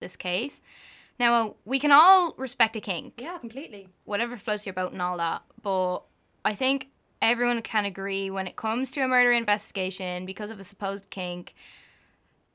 this case. Now, we can all respect a kink. Yeah, completely. Whatever floats your boat and all that. But I think everyone can agree when it comes to a murder investigation, because of a supposed kink,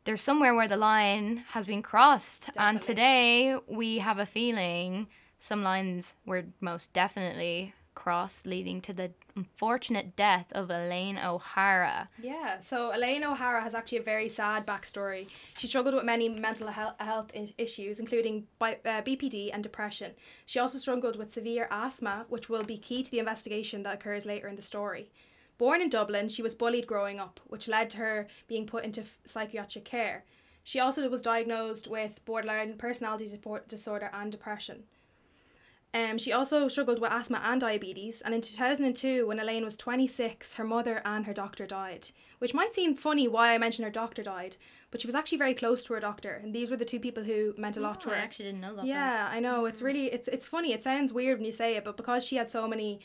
there's somewhere where the line has been crossed. Definitely. And today we have a feeling some lines were most definitely crossed, leading to the unfortunate death of Elaine O'Hara. Yeah, so Elaine O'Hara has actually a very sad backstory. She struggled with many mental health issues, including BPD and depression. She also struggled with severe asthma, which will be key to the investigation that occurs later in the story. Born in Dublin, she was bullied growing up, which led to her being put into psychiatric care. She also was diagnosed with borderline personality disorder and depression. She also struggled with asthma and diabetes, and in 2002, when Elaine was 26, her mother and her doctor died, which might seem funny why I mentioned her doctor died, but she was actually very close to her doctor, and these were the two people who meant a lot to her. I actually didn't know that. Yeah, I know, it's really, it's funny, it sounds weird when you say it, but because she had so many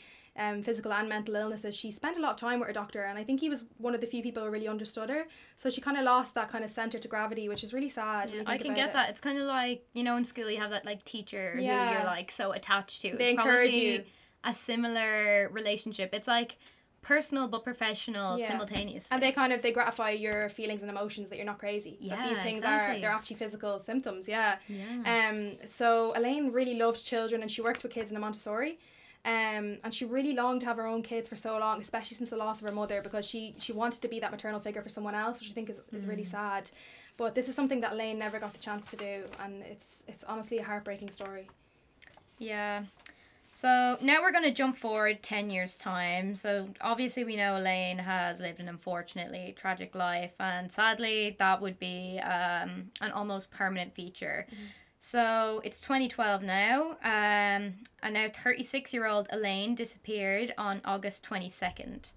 physical and mental illnesses, she spent a lot of time with her doctor, and I think he was one of the few people who really understood her, so she kind of lost that kind of centre to gravity, which is really sad. Yeah, I can get that. It's kind of like, you know, in school you have that like teacher who you're like so attached to. They encourage you. A similar relationship. It's like personal but professional simultaneously. And they gratify your feelings and emotions that you're not crazy. Yeah, that these things are, they're actually physical symptoms, So Elaine really loved children, and she worked with kids in a Montessori. And she really longed to have her own kids for so long, especially since the loss of her mother, because she wanted to be that maternal figure for someone else, which I think is really sad. But this is something that Elaine never got the chance to do, and it's honestly a heartbreaking story. Yeah. So now we're going to jump forward 10 years' time. So obviously we know Elaine has lived an unfortunately tragic life, and sadly that would be an almost permanent feature. Mm-hmm. So it's 2012 now, and now 36-year-old Elaine disappeared on August 22nd.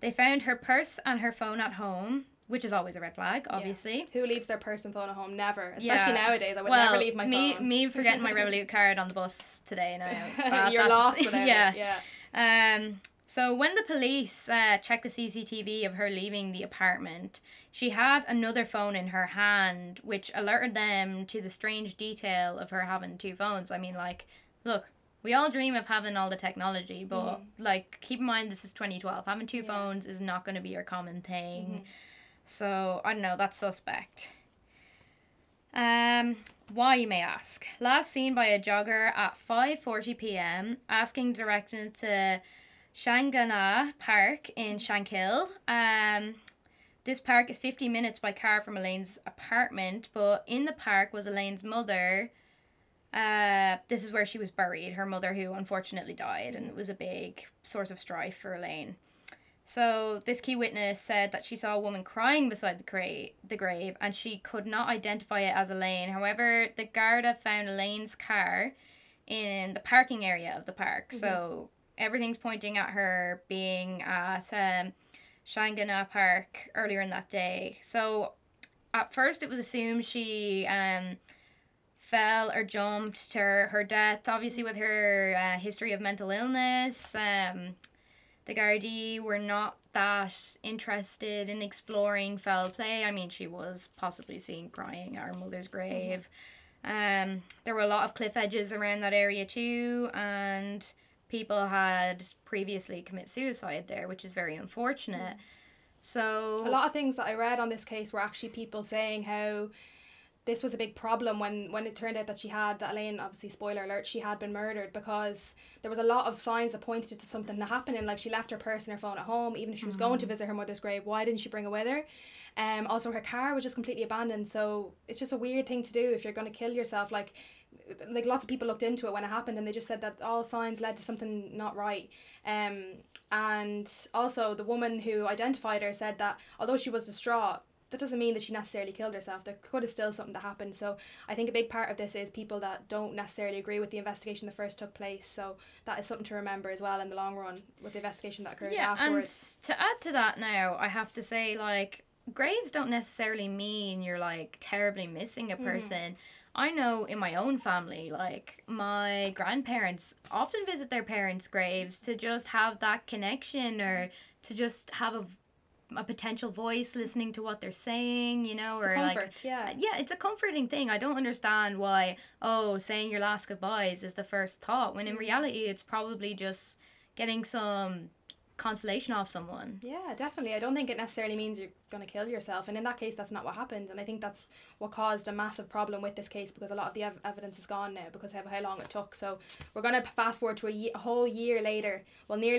They found her purse and her phone at home, which is always a red flag, obviously. Yeah. Who leaves their purse and phone at home? Never. Especially nowadays, I would never leave my phone. Me forgetting my Revolut card on the bus today now. You're lost without it. Yeah. So when the police checked the CCTV of her leaving the apartment, she had another phone in her hand, which alerted them to the strange detail of her having two phones. I mean, like, look, we all dream of having all the technology, but, like, keep in mind this is 2012. Having two phones is not going to be your common thing. Mm-hmm. So, I don't know, that's suspect. Why, you may ask. Last seen by a jogger at 5:40 p.m, asking directions to Shanganagh Park in Shankill. This park is 50 minutes by car from Elaine's apartment, but in the park was Elaine's mother. This is where she was buried, her mother, who unfortunately died, and it was a big source of strife for Elaine. So this key witness said that she saw a woman crying beside the grave, and she could not identify it as Elaine. However, the Garda found Elaine's car in the parking area of the park, so everything's pointing at her being at Shanganagh Park earlier in that day. So at first it was assumed she fell or jumped to her death. Obviously with her history of mental illness, the Gardaí were not that interested in exploring foul play. I mean, she was possibly seen crying at her mother's grave. There were a lot of cliff edges around that area too, and people had previously committed suicide there, which is very unfortunate. So a lot of things that I read on this case were actually people saying how this was a big problem when it turned out that Elaine, obviously spoiler alert, she had been murdered, because there was a lot of signs that pointed to something that happened, and like she left her purse and her phone at home. Even if she was going to visit her mother's grave, why didn't she bring it with her? Also her car was just completely abandoned, so it's just a weird thing to do if you're going to kill yourself. Like lots of people looked into it when it happened, and they just said that all signs led to something not right. And also the woman who identified her said that although she was distraught, that doesn't mean that she necessarily killed herself. There could have still something that happened. So I think a big part of this is people that don't necessarily agree with the investigation that first took place. So that is something to remember as well in the long run with the investigation that occurs afterwards. And to add to that now, I have to say, like, graves don't necessarily mean you're like terribly missing a person. I know in my own family, like, my grandparents often visit their parents' graves to just have that connection, or to just have a a potential voice, listening to what they're saying, you know, or comfort, like, yeah, it's a comforting thing. I don't understand why, saying your last goodbyes is the first thought, when in reality it's probably just getting some consolation off someone. Yeah, definitely. I don't think it necessarily means you're going to kill yourself, and in that case that's not what happened, and I think that's what caused a massive problem with this case, because a lot of the evidence is gone now because of how long it took. So we're going to fast forward to nearly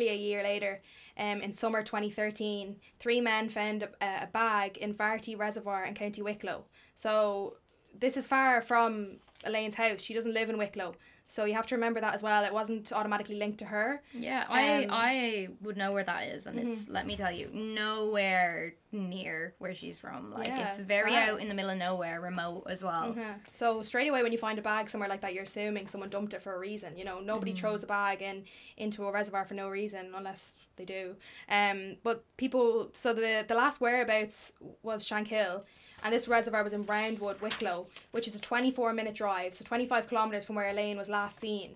a year later, in summer 2013 three men found a bag in Varty reservoir in County Wicklow. So this is far from Elaine's house. She doesn't live in Wicklow. So you have to remember that as well. It wasn't automatically linked to her. Yeah, I would know where that is, and it's, let me tell you, nowhere near where she's from. Like, it's very out in the middle of nowhere, remote as well. Mm-hmm. So straight away when you find a bag somewhere like that, you're assuming someone dumped it for a reason. You know, nobody throws a bag into a reservoir for no reason, unless they do. But people, so the last whereabouts was Shankill. And this reservoir was in Roundwood, Wicklow, which is a 24-minute drive, so 25 kilometres from where Elaine was last seen.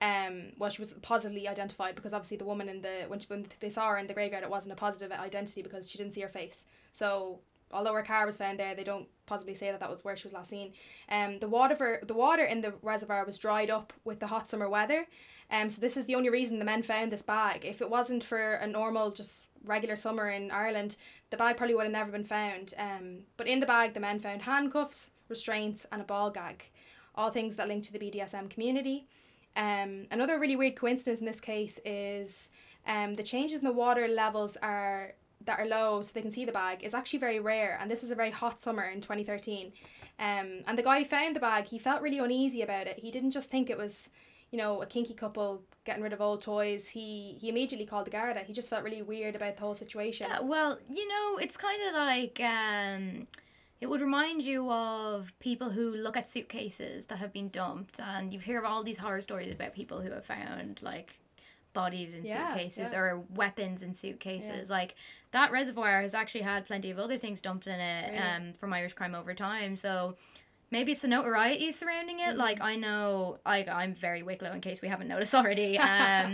Well, she was positively identified, because obviously the woman when they saw her in the graveyard, it wasn't a positive identity because she didn't see her face. So although her car was found there, they don't possibly say that was where she was last seen. The water in the reservoir was dried up with the hot summer weather. So this is the only reason the men found this bag. If it wasn't for a normal, just regular summer in Ireland, the bag probably would have never been found. But in the bag, the men found handcuffs, restraints, and a ball gag, all things that link to the BDSM community. Another really weird coincidence in this case is the changes in the water levels that are low, so they can see the bag, is actually very rare, and this was a very hot summer in 2013. And the guy who found the bag, he felt really uneasy about it. He didn't just think it was, you know, a kinky couple getting rid of old toys. He immediately called the Garda. He just felt really weird about the whole situation. Yeah, well, you know, it's kind of like, it would remind you of people who look at suitcases that have been dumped, and you hear all these horror stories about people who have found, like, bodies in suitcases or weapons in suitcases. Yeah. Like, that reservoir has actually had plenty of other things dumped in it, really? From Irish crime over time, so... Maybe it's the notoriety surrounding it. Like, I know, I'm very Wicklow, in case we haven't noticed already. Yeah,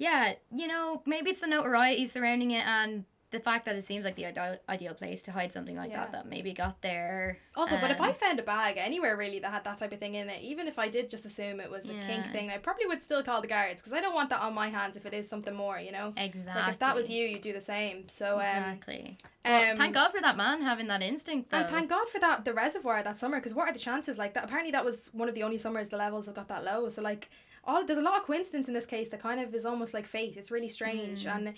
you know, maybe it's the notoriety surrounding it and the fact that it seems like the ideal place to hide something like that maybe got there. Also, but if I found a bag anywhere really that had that type of thing in it, even if I did just assume it was a kink thing, I probably would still call the guards, because I don't want that on my hands if it is something more, you know? Exactly. Like, if that was you, you'd do the same. So exactly. Well, thank God for that man having that instinct, though. And thank God for that, the reservoir that summer, because what are the chances? Like, that apparently that was one of the only summers the levels have got that low. So, like, there's a lot of coincidence in this case that kind of is almost like fate. It's really strange. And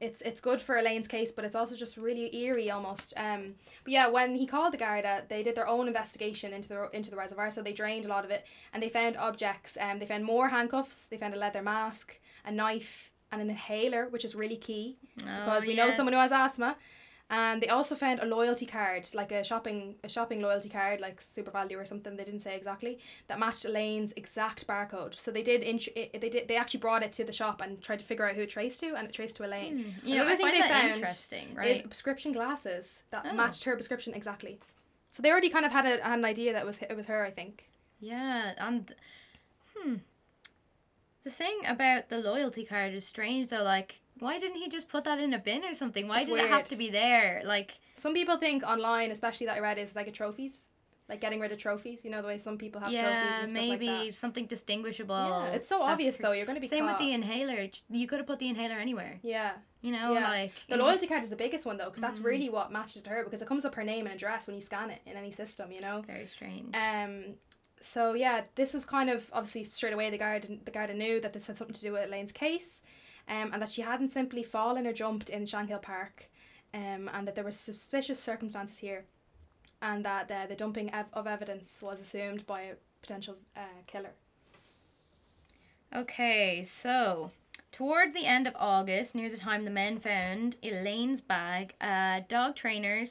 it's good for Elaine's case, but it's also just really eerie almost. But yeah, when he called the Garda, they did their own investigation into the reservoir, so they drained a lot of it, and they found objects. They found more handcuffs, they found a leather mask, a knife, and an inhaler, which is really key, because we know someone who has asthma. And they also found a loyalty card, like a shopping loyalty card, like SuperValu or something. They didn't say exactly, that matched Elaine's exact barcode. So they did. They actually brought it to the shop and tried to figure out who it traced to, and it traced to Elaine. Another thing they found interesting, right? Is prescription glasses that matched her prescription exactly. So they already kind of had an idea that it was her, I think. Yeah, and the thing about the loyalty card is strange though, like. Why didn't he just put that in a bin or something? Why did it have to be there? Like, some people think online, especially that I read, is like a trophies. Like, getting rid of trophies. You know, the way some people have trophies and stuff like that. Yeah, maybe something distinguishable. Yeah, it's so obvious, though. You're going to be Same caught. With the inhaler. You could have put the inhaler anywhere. Yeah. You know, like... The loyalty card is the biggest one, though, because that's really what matches to her, because it comes up her name and address when you scan it in any system, you know? Very strange. So, yeah, this was kind of... Obviously, straight away, the Garda knew that this had something to do with Elaine's case. And that she hadn't simply fallen or jumped in Shankill Park, and that there were suspicious circumstances here, and that the dumping of evidence was assumed by a potential killer. Okay, so toward the end of August, near the time the men found Elaine's bag, a dog trainer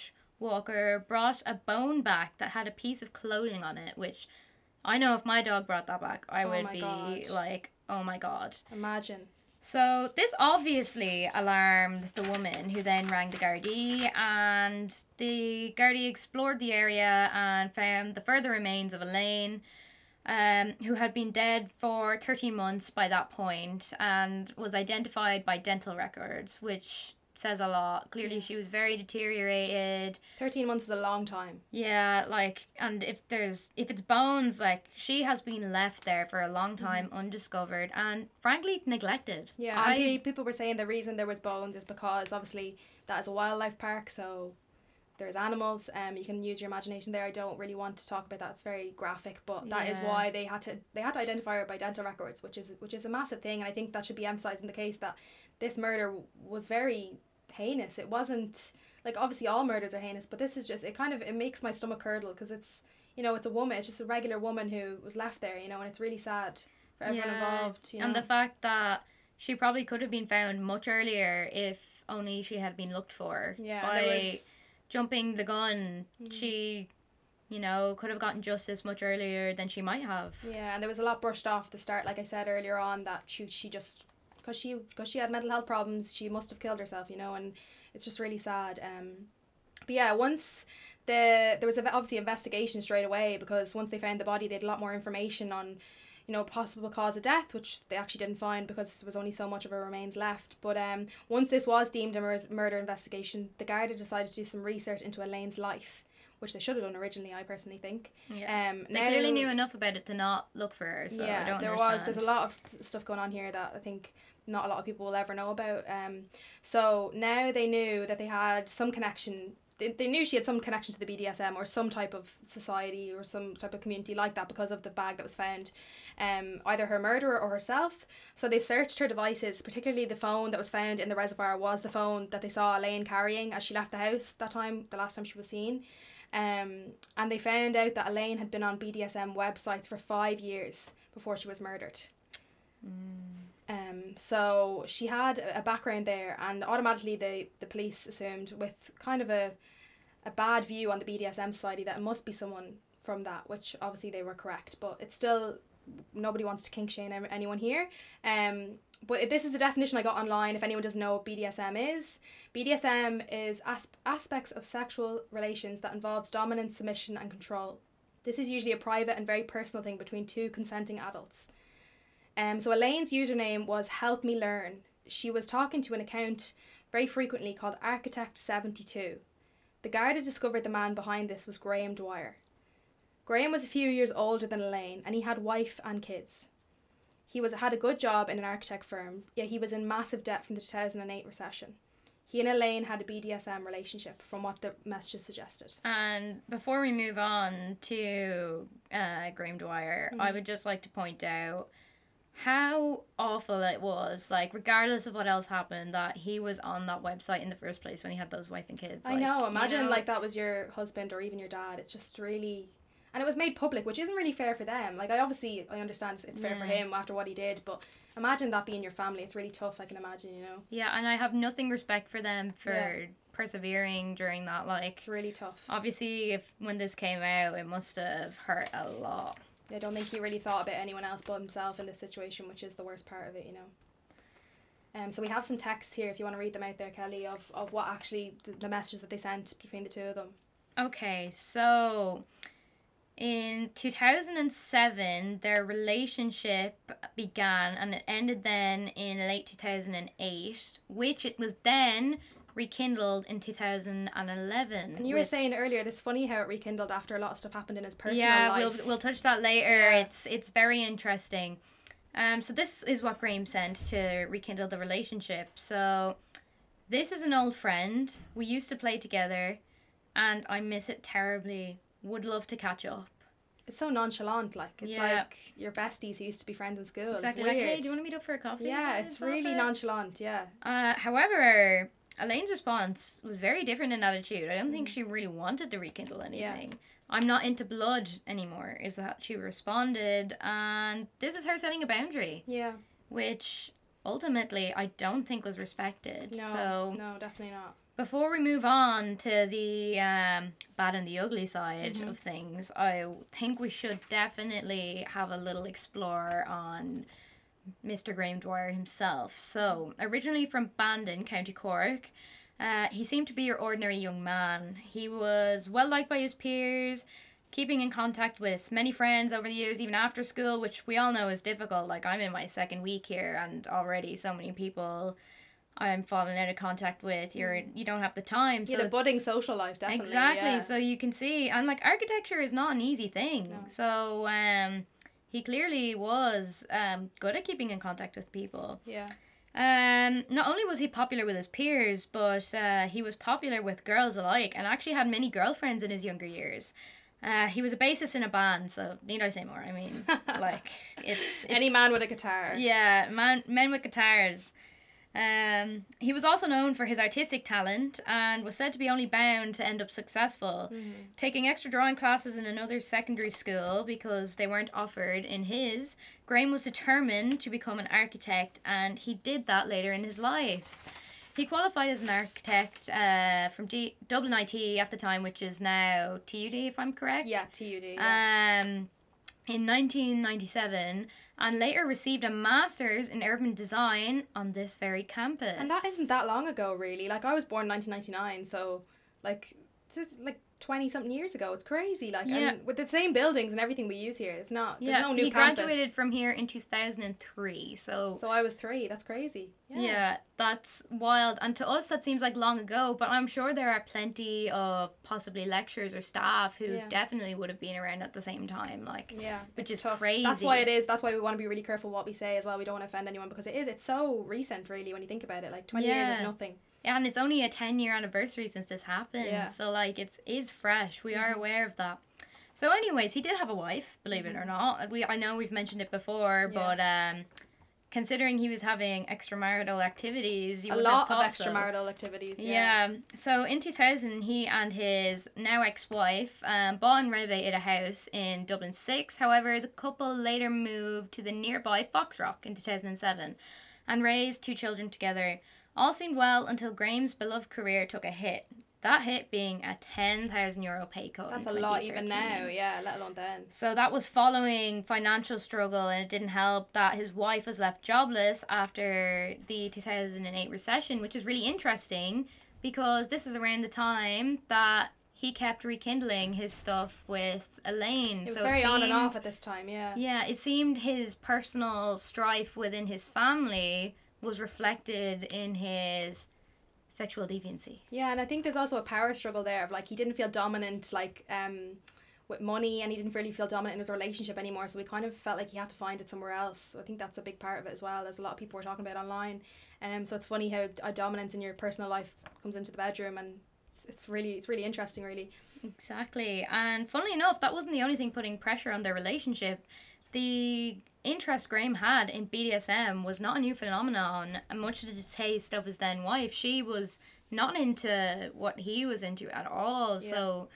/ walker brought a bone back that had a piece of clothing on it, which I know if my dog brought that back, I would be like, oh my God. Imagine. So this obviously alarmed the woman, who then rang the Gardaí, and the Gardaí explored the area and found the further remains of Elaine. who had been dead for 13 months by that point and was identified by dental records, which says a lot. Clearly, she was very deteriorated. 13 months is a long time. Yeah, like, and if it's bones, like, she has been left there for a long time, undiscovered, and frankly neglected. Yeah, and people were saying the reason there was bones is because obviously that is a wildlife park, so there's animals. You can use your imagination there. I don't really want to talk about that. It's very graphic, but that is why they had to identify her by dental records, which is a massive thing, and I think that should be emphasised in the case that this murder was very heinous. It wasn't, like, obviously all murders are heinous, but this is just, it makes my stomach curdle, because it's, it's a woman, it's just a regular woman who was left there, and it's really sad for everyone involved. And the fact that she probably could have been found much earlier if only she had been looked for. Yeah, by jumping the gun, she... could have gotten justice much earlier than she might have. Yeah, and there was a lot brushed off at the start, like I said earlier on, that she just... Because she had mental health problems, she must have killed herself, and it's just really sad. But yeah, once there was obviously investigation straight away, because once they found the body, they had a lot more information on, possible cause of death, which they actually didn't find because there was only so much of her remains left. But once this was deemed a murder investigation, the Garda decided to do some research into Elaine's life, which they should have done originally, I personally think. Yeah. They clearly knew enough about it to not look for her, so yeah, I don't understand. There's a lot of stuff going on here that I think not a lot of people will ever know about. So now they knew that they had some connection. They knew she had some connection to the BDSM or some type of society or some type of community like that because of the bag that was found, either her murderer or herself. So they searched her devices, particularly the phone that was found in the reservoir was the phone that they saw Elaine carrying as she left the house the last time she was seen. And they found out that Elaine had been on BDSM websites for 5 years before she was murdered. So she had a background there, and automatically the police assumed, with kind of a bad view on the BDSM society, that it must be someone from that, which obviously they were correct, but it's still, nobody wants to kink shame anyone here. But this is the definition I got online, if anyone doesn't know what BDSM is. BDSM is aspects of sexual relations that involves dominance, submission and control. This is usually a private and very personal thing between two consenting adults. So Elaine's username was Help Me Learn. She was talking to an account very frequently called Architect72. The Garda discovered the man behind this was Graham Dwyer. Graham was a few years older than Elaine, and he had wife and kids. He had a good job in an architect firm, yet he was in massive debt from the 2008 recession. He and Elaine had a BDSM relationship, from what the messages suggested. And before we move on to Graham Dwyer, I would just like to point out how awful it was, like, regardless of what else happened, that he was on that website in the first place when he had those wife and kids. I know, imagine, like, that was your husband or even your dad. It's just really... And it was made public, which isn't really fair for them. Like, I understand it's fair for him after what he did, but imagine that being your family. It's really tough, I can imagine, Yeah, and I have nothing respect for them for persevering during that, like... It's really tough. Obviously, when this came out, it must have hurt a lot. I don't think he really thought about anyone else but himself in this situation, which is the worst part of it, So we have some texts here, if you want to read them out there, Kelly, of what actually the messages that they sent between the two of them. Okay, so in 2007, their relationship began, and it ended then in late 2008, which it was then rekindled in 2011. And you were saying earlier, this funny how it rekindled after a lot of stuff happened in his personal life. Yeah, we'll touch that later. Yeah. It's very interesting. So this is what Graham sent to rekindle the relationship. So, this is an old friend. We used to play together, and I miss it terribly. Would love to catch up. It's so nonchalant, like, it's like your besties who used to be friends in school. Exactly, it's weird. Like, hey, do you want to meet up for a coffee? Yeah, it's really nonchalant, however... Elaine's response was very different in attitude. I don't think she really wanted to rekindle anything. Yeah. I'm not into blood anymore, is how she responded. And this is her setting a boundary. Yeah. Which, ultimately, I don't think was respected. No, definitely not. Before we move on to the bad and the ugly side of things, I think we should definitely have a little explore on Mr. Graham Dwyer himself. So, originally from Bandon, County Cork, he seemed to be your ordinary young man. He was well liked by his peers, keeping in contact with many friends over the years, even after school, which we all know is difficult. Like, I'm in my second week here, and already so many people I'm falling out of contact with. You don't have the time. Yeah, so the budding social life, definitely. Exactly. Yeah. So you can see, and like, architecture is not an easy thing. No. So he clearly was good at keeping in contact with people. Yeah. Not only was he popular with his peers, but he was popular with girls alike, and actually had many girlfriends in his younger years. He was a bassist in a band, so need I say more? I mean, like, it's any man with a guitar. Yeah, men with guitars. He was also known for his artistic talent and was said to be only bound to end up successful, taking extra drawing classes in another secondary school because they weren't offered in his. Graham was determined to become an architect, and he did that later in his life. He qualified as an architect from Dublin IT at the time, which is now TUD, if I'm correct. Yeah, TUD. Yeah. In 1997, and later received a master's in urban design on this very campus. And that isn't that long ago, really. Like, I was born in 1999, so, like, this is, like, 20-something years ago. It's crazy. Like, yeah. And with the same buildings and everything we use here, it's not, there's no new campus. He graduated from here in 2003, so... So I was 3, that's crazy. Yeah, that's wild. And to us, that seems like long ago, but I'm sure there are plenty of possibly lecturers or staff who definitely would have been around at the same time, like, which is tough. Crazy. That's why it is. That's why we want to be really careful what we say as well. We don't want to offend anyone, because it's so recent, really, when you think about it. Like, 20 years is nothing. And it's only a 10-year anniversary since this happened. Yeah. So, like, it is fresh. We are aware of that. So, anyways, he did have a wife, believe it or not. I know we've mentioned it before, but... Considering he was having extramarital activities, So in 2000, he and his now ex-wife bought and renovated a house in Dublin 6. However, the couple later moved to the nearby Fox Rock in 2007 and raised 2 children together. All seemed well until Graham's beloved career took a hit. That hit being a €10,000 pay cut. That's a lot even now, let alone then. So that was following financial struggle, and it didn't help that his wife was left jobless after the 2008 recession, which is really interesting because this is around the time that he kept rekindling his stuff with Elaine. It was on and off at this time, Yeah, it seemed his personal strife within his family was reflected in his sexual deviancy. Yeah, and I think there's also a power struggle there of, like, he didn't feel dominant, like, with money, and he didn't really feel dominant in his relationship anymore, so he kind of felt like he had to find it somewhere else. So I think that's a big part of it as well, as a lot of people were talking about online. So it's funny how a dominance in your personal life comes into the bedroom, and it's really interesting, really. Exactly. And funnily enough, that wasn't the only thing putting pressure on their relationship. The interest Graham had in BDSM was not a new phenomenon, and much to the distaste of his then wife, she was not into what he was into at all. Yeah. So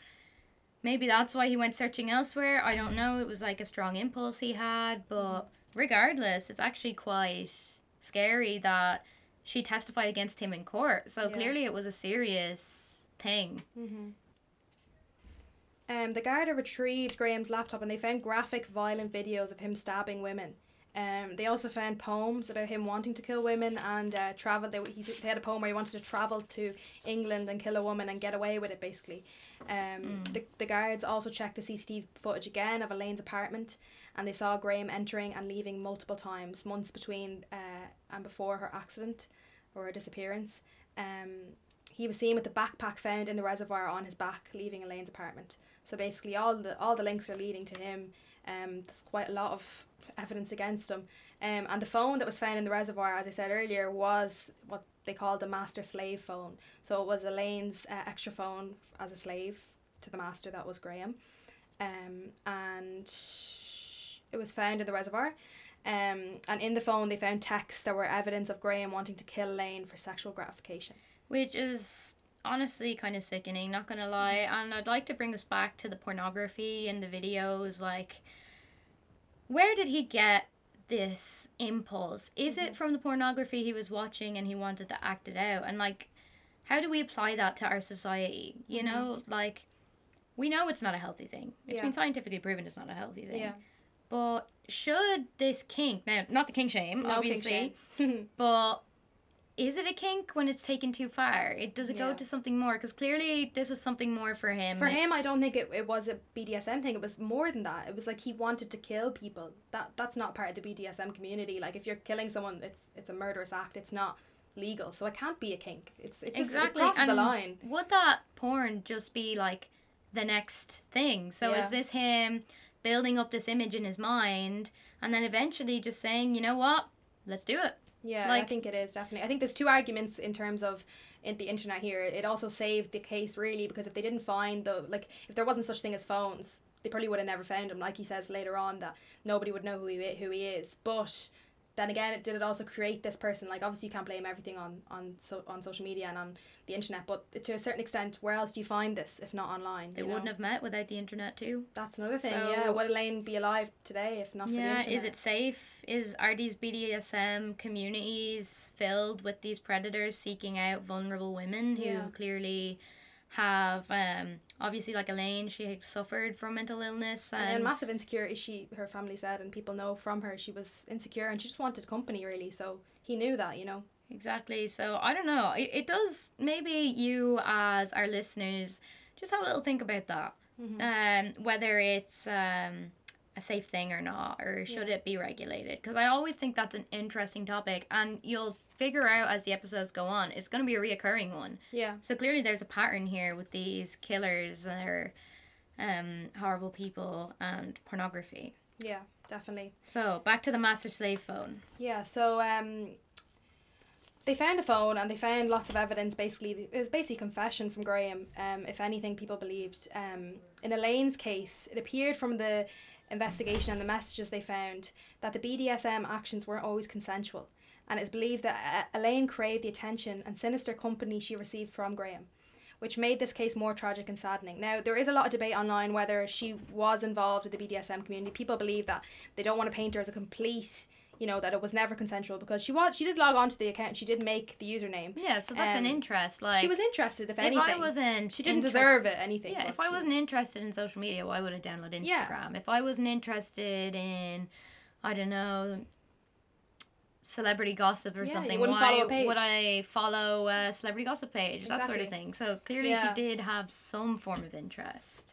maybe that's why he went searching elsewhere. I don't know. It was like a strong impulse he had, but regardless, it's actually quite scary that she testified against him in court. So clearly it was a serious thing. Mm-hmm. The Garda retrieved Graham's laptop and they found graphic, violent videos of him stabbing women. They also found poems about him wanting to kill women and travel. They had a poem where he wanted to travel to England and kill a woman and get away with it, basically. The guards also checked the CCTV footage again of Elaine's apartment, and they saw Graham entering and leaving multiple times, months between and before her accident or her disappearance. He was seen with the backpack found in the reservoir on his back, leaving Elaine's apartment. So basically all the links are leading to him. There's quite a lot of evidence against him. And the phone that was found in the reservoir, as I said earlier, was what they called the master-slave phone. So it was Elaine's extra phone as a slave to the master, that was Graham. And it was found in the reservoir. And in the phone they found texts that were evidence of Graham wanting to kill Elaine for sexual gratification. Which is honestly kind of sickening, not gonna lie. And I'd like to bring us back to the pornography and the videos. Like, where did he get this impulse? Is it from the pornography he was watching and he wanted to act it out? And, like, how do we apply that to our society? You know, like, we know it's not a healthy thing. It's been scientifically proven it's not a healthy thing. Yeah. But should this kink, now, not the kink shame, obviously, but is it a kink when it's taken too far? Does it go to something more? Because clearly this was something more for him. For him, I don't think it was a BDSM thing. It was more than that. It was like he wanted to kill people. That's not part of the BDSM community. Like, if you're killing someone, it's a murderous act. It's not legal, so it can't be a kink. It's just, exactly. It crosses the line. Would that porn just be like the next thing? So is this him building up this image in his mind and then eventually just saying, you know what, let's do it? Yeah, like, I think it is, definitely. I think there's two arguments in terms of the internet here. It also saved the case, really, because if they didn't find the, like, if there wasn't such thing as phones, they probably would have never found him. Like he says later on, that nobody would know who he is. But then again, it also create this person. Like, obviously you can't blame everything on social media and on the internet, but to a certain extent, where else do you find this if not online? They wouldn't have met without the internet too. That's another thing. So, would Elaine be alive today if not for the internet? Is it safe? Are these BDSM communities filled with these predators seeking out vulnerable women who clearly have, obviously, like Elaine, she had suffered from mental illness and massive insecurity. Her family said, and people know from her, she was insecure and she just wanted company, really. So he knew that, you know. Exactly. So I don't know. It does. Maybe you, as our listeners, just have a little think about that. Mm-hmm. Whether it's a safe thing or not, or should it be regulated? Because I always think that's an interesting topic, and you'll figure out as the episodes go on, it's going to be a reoccurring one. Yeah. So clearly there's a pattern here with these killers and their horrible people and pornography. Yeah, definitely. So back to the master slave phone. Yeah, so they found the phone and they found lots of evidence. Basically, it was basically confession from Graham. If anything, people believed. In Elaine's case, it appeared from the investigation and the messages they found that the BDSM actions weren't always consensual. And it's believed that Elaine craved the attention and sinister company she received from Graham, which made this case more tragic and saddening. Now, there is a lot of debate online whether she was involved with the BDSM community. People believe that they don't want to paint her as a complete, you know, that it was never consensual, because she did log on to the account. She did make the username. Yeah, so that's an interest. Like, she was interested, if anything. She didn't deserve it, anything. Yeah, if I wasn't interested in social media, why would I download Instagram? Yeah. If I wasn't interested in, I don't know, celebrity gossip or something, why would I follow a celebrity gossip page? Exactly. That sort of thing. So clearly she did have some form of interest.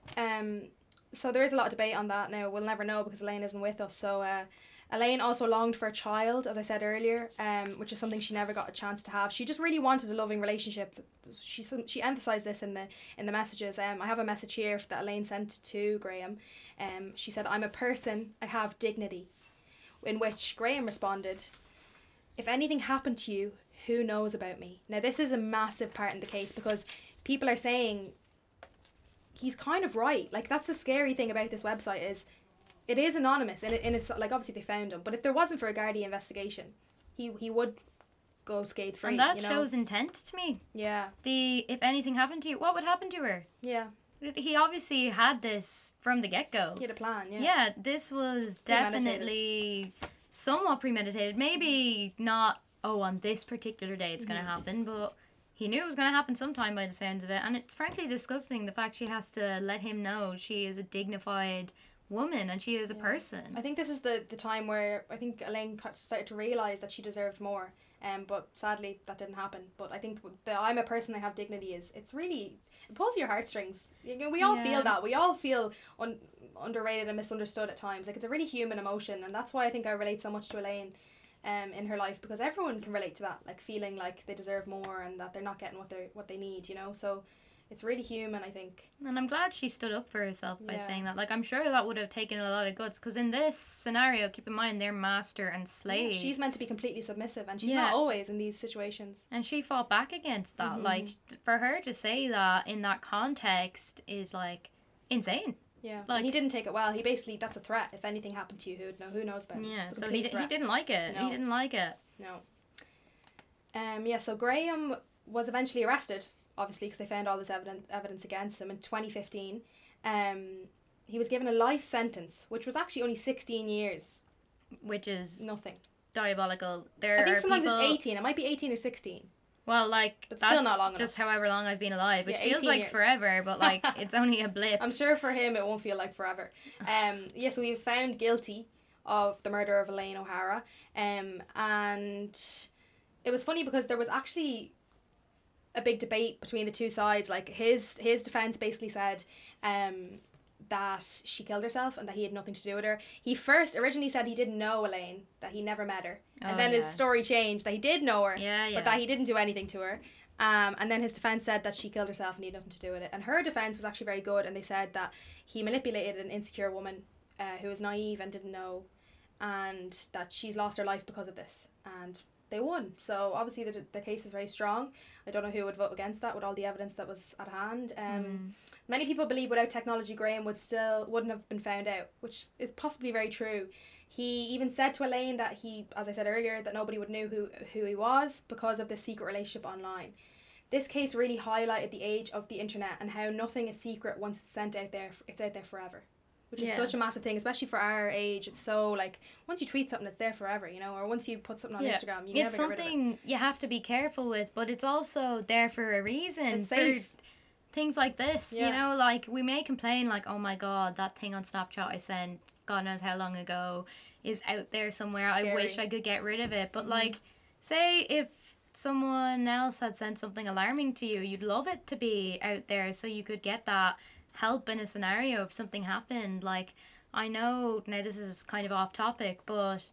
So there is a lot of debate on that now. We'll never know because Elaine isn't with us. So Elaine also longed for a child, as I said earlier, which is something she never got a chance to have. She just really wanted a loving relationship. She emphasised this in the messages. I have a message here that Elaine sent to Graham. She said, "I'm a person, I have dignity," in which Graham responded, "If anything happened to you, who knows about me?" Now, this is a massive part in the case because people are saying he's kind of right. Like, that's the scary thing about this website is it is anonymous, and it's like, obviously they found him, but if there wasn't for a Garda investigation, he would go skate free. And that shows intent to me. Yeah. If anything happened to you, what would happen to her? Yeah. He obviously had this from the get-go. He had a plan, yeah. Yeah, this was definitely somewhat premeditated. Maybe not, on this particular day it's going to happen, but he knew it was going to happen sometime by the sounds of it. And it's frankly disgusting, the fact she has to let him know she is a dignified woman and she is a person. I think this is the time where I think Elaine started to realise that she deserved more, but sadly that didn't happen. But I think the "I'm a person, I have dignity" it's really, it pulls your heartstrings. We all feel that. We all feel underrated and misunderstood at times. Like, it's a really human emotion, and that's why I think I relate so much to Elaine in her life, because everyone can relate to that, like feeling like they deserve more and that they're not getting what they need, so it's really human, I think. And I'm glad she stood up for herself by saying that. Like, I'm sure that would have taken a lot of guts, because in this scenario, keep in mind, they're master and slave. Yeah, she's meant to be completely submissive, and she's not always in these situations. And she fought back against that. Mm-hmm. Like, for her to say that in that context is, like, insane. Yeah, like, and he didn't take it well. He basically, that's a threat. If anything happened to you, who knows about it? Yeah, so he didn't like it. No. He didn't like it. No. So Graham was eventually arrested, obviously, because they found all this evidence against him in 2015. He was given a life sentence, which was actually only 16 years. Which is nothing. Diabolical. I think sometimes it's 18. It might be 18 or 16. Well, like, but that's still not long just enough. However long I've been alive, which feels like forever, but, like, it's only a blip. I'm sure for him it won't feel like forever. So he was found guilty of the murder of Elaine O'Hara, and it was funny because there was actually a big debate between the two sides. Like his defense basically said that she killed herself and that he had nothing to do with her. He originally said he didn't know Elaine, that he never met her. And then his story changed, that he did know her, but that he didn't do anything to her. And then his defense said that she killed herself and he had nothing to do with it. And her defense was actually very good, and they said that he manipulated an insecure woman who was naive and didn't know, and that she's lost her life because of this. And they won. So obviously the case was very strong. I don't know who would vote against that with all the evidence that was at hand. Many people believe without technology Graham wouldn't have been found out, which is possibly very true. He even said to Elaine that he, as I said earlier, that nobody would know who he was because of this secret relationship online. This case really highlighted the age of the internet and how nothing is secret once it's sent out there. It's out there forever, which is such a massive thing, especially for our age. It's so, like, once you tweet something, it's there forever, you know, or once you put something on Instagram, you it's never get rid of it. It's something you have to be careful with, but it's also there for a reason. It's safe. For things like this, you know, like, we may complain, like, oh my God, that thing on Snapchat I sent, God knows how long ago, is out there somewhere. Scary. I wish I could get rid of it. But, like, say if someone else had sent something alarming to you, you'd love it to be out there so you could get that help in a scenario if something happened. Like, I know now this is kind of off topic, but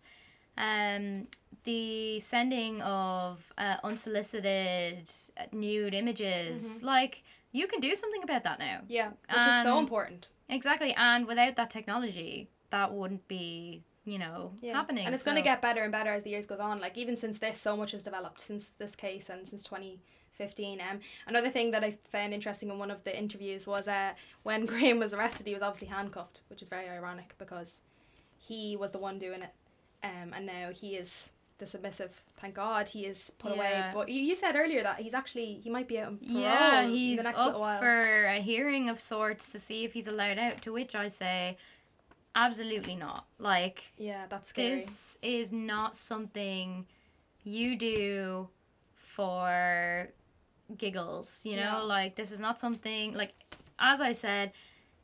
the sending of unsolicited nude images, like, you can do something about that now, which is so important. Exactly. And without that technology, that wouldn't be, you know, happening. And it's going to get better and better as the years goes on. Like, even since this, so much has developed since this case and since 2015. Another thing that I found interesting in one of the interviews was when Graham was arrested, he was obviously handcuffed, which is very ironic because he was the one doing it, and now he is the submissive. Thank God he is put away. But you said earlier that he might be out on parole. Yeah, he's in the next up little while for a hearing of sorts to see if he's allowed out. To which I say, absolutely not. Like, that's scary. This is not something you do for giggles, you know, like, this is not something, like, as I said,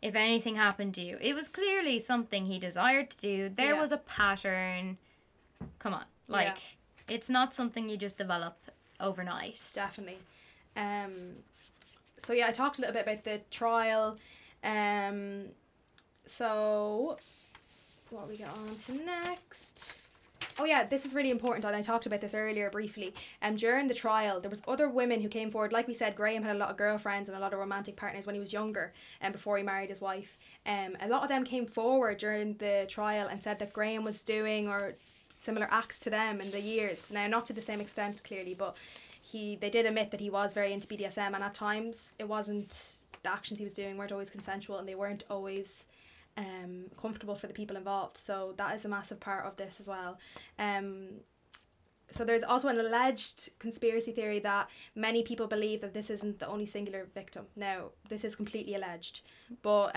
if anything happened to you, it was clearly something he desired to do. There was a pattern. Come on, like, it's not something you just develop overnight. Definitely. So I talked a little bit about the trial. So what we get on to next. Oh yeah, this is really important, and I talked about this earlier briefly. During the trial, there was other women who came forward. Like we said, Graham had a lot of girlfriends and a lot of romantic partners when he was younger, before he married his wife. A lot of them came forward during the trial and said that Graham was doing or similar acts to them in the years. Now, not to the same extent, clearly, but they did admit that he was very into BDSM, and at times the actions he was doing weren't always consensual, and they weren't always comfortable for the people involved. So that is a massive part of this as well. So there's also an alleged conspiracy theory that many people believe that this isn't the only singular victim. Now, this is completely alleged, but